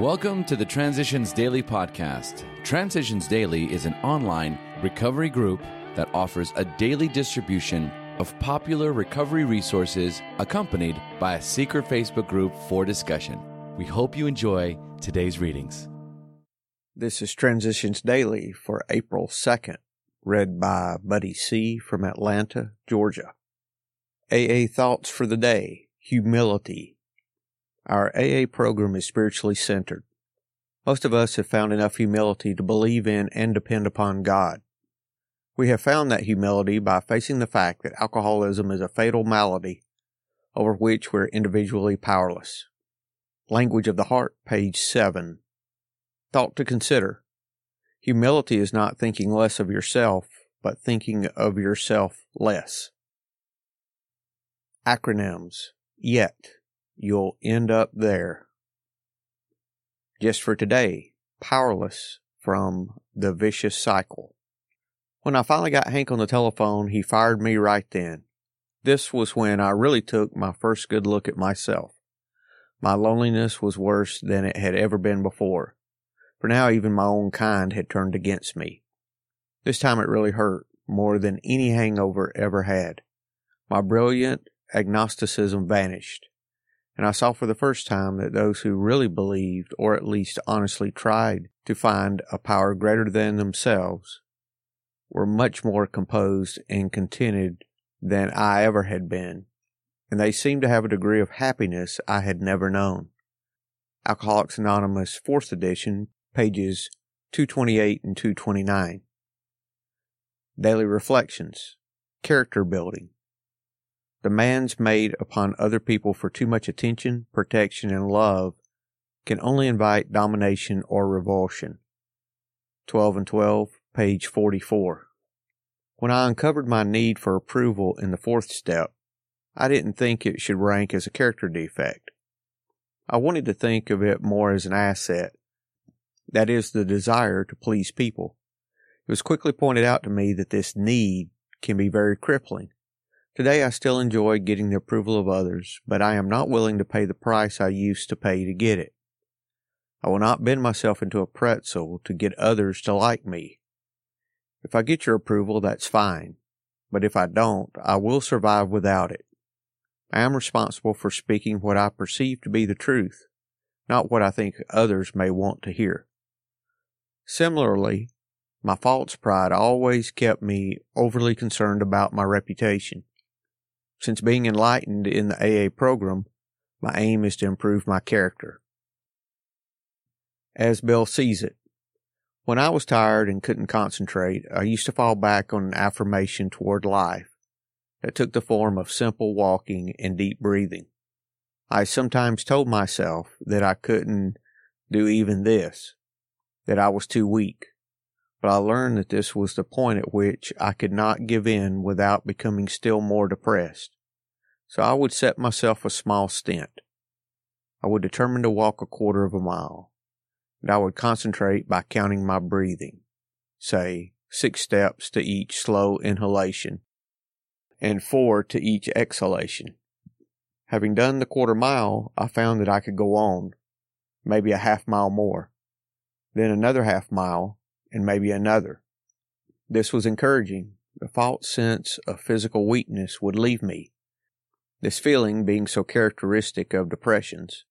Welcome to the Transitions Daily podcast. Transitions Daily is an online recovery group that offers a daily distribution of popular recovery resources accompanied by a secret Facebook group for discussion. We hope you enjoy today's readings. This is Transitions Daily for April 2nd, read by Buddy C. from Atlanta, Georgia. AA Thoughts for the Day, Humility. Our AA program is spiritually centered. Most of us have found enough humility to believe in and depend upon God. We have found that humility by facing the fact that alcoholism is a fatal malady over which we're individually powerless. Language of the Heart, page 7. Thought to consider. Humility is not thinking less of yourself, but thinking of yourself less. Acronyms. Yet. You'll end up there. Just for today, powerless from the vicious cycle. When I finally got Hank on the telephone, he fired me right then. This was when I really took my first good look at myself. My loneliness was worse than it had ever been before. For now, even my own kind had turned against me. This time it really hurt, more than any hangover ever had. My brilliant agnosticism vanished. And I saw for the first time that those who really believed, or at least honestly tried to find a power greater than themselves, were much more composed and contented than I ever had been, and they seemed to have a degree of happiness I had never known. Alcoholics Anonymous, 4th edition, pages 228 and 229. Daily Reflections, Character Building. Demands made upon other people for too much attention, protection, and love can only invite domination or revulsion. 12 and 12, page 44. When I uncovered my need for approval in the fourth step, I didn't think it should rank as a character defect. I wanted to think of it more as an asset, that is, the desire to please people. It was quickly pointed out to me that this need can be very crippling. Today I still enjoy getting the approval of others, but I am not willing to pay the price I used to pay to get it. I will not bend myself into a pretzel to get others to like me. If I get your approval, that's fine, but if I don't, I will survive without it. I am responsible for speaking what I perceive to be the truth, not what I think others may want to hear. Similarly, my false pride always kept me overly concerned about my reputation. Since being enlightened in the AA program, my aim is to improve my character. As Bill sees it, when I was tired and couldn't concentrate, I used to fall back on an affirmation toward life that took the form of simple walking and deep breathing. I sometimes told myself that I couldn't do even this, that I was too weak, but I learned that this was the point at which I could not give in without becoming still more depressed. So I would set myself a small stint. I would determine to walk 1/4 mile, and I would concentrate by counting my breathing, say 6 steps to each slow inhalation and 4 to each exhalation. Having done the 1/4 mile, I found that I could go on, maybe a 1/2 mile more, then another 1/2 mile, and maybe another. This was encouraging. The false sense of physical weakness would leave me, this feeling being so characteristic of depressions.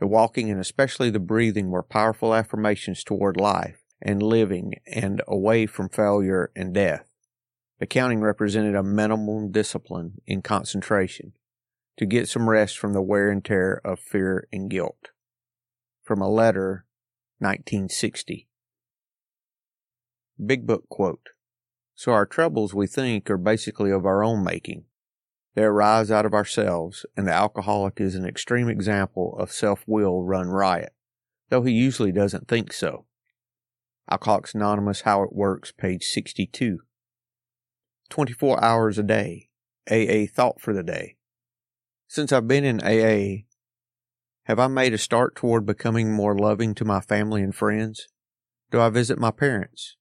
The walking and especially the breathing were powerful affirmations toward life and living and away from failure and death. The counting represented a minimum discipline in concentration to get some rest from the wear and tear of fear and guilt. From a letter, 1960. Big Book quote. So our troubles, we think, are basically of our own making. They arise out of ourselves, and the alcoholic is an extreme example of self-will run riot, though he usually doesn't think so. Alcoholics Anonymous, How It Works, page 62. 24 hours a day. AA Thought for the Day. Since I've been in AA, have I made a start toward becoming more loving to my family and friends? Do I visit my parents?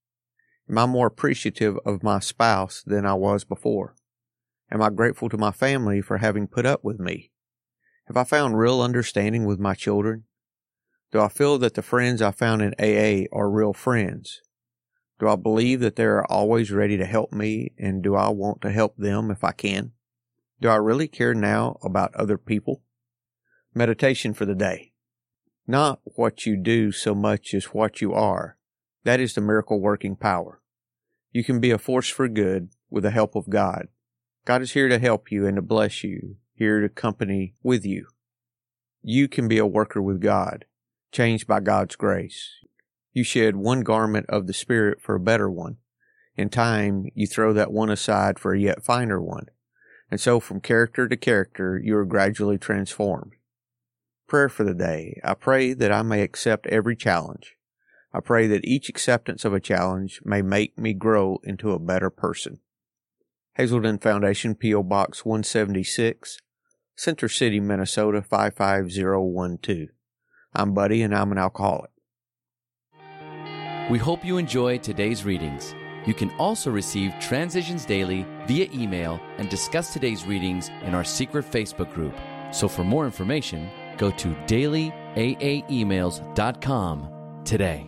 Am I more appreciative of my spouse than I was before? Am I grateful to my family for having put up with me? Have I found real understanding with my children? Do I feel that the friends I found in AA are real friends? Do I believe that they are always ready to help me, and do I want to help them if I can? Do I really care now about other people? Meditation for the day. Not what you do so much as what you are. That is the miracle-working power. You can be a force for good with the help of God. God is here to help you and to bless you, here to company with you. You can be a worker with God, changed by God's grace. You shed one garment of the Spirit for a better one. In time, you throw that one aside for a yet finer one. And so from character to character, you are gradually transformed. Prayer for the day. I pray that I may accept every challenge. I pray that each acceptance of a challenge may make me grow into a better person. Hazelden Foundation, P.O. Box 176, Center City, Minnesota 55012. I'm Buddy, and I'm an alcoholic. We hope you enjoy today's readings. You can also receive Transitions Daily via email and discuss today's readings in our secret Facebook group. So for more information, go to dailyaaemails.com today.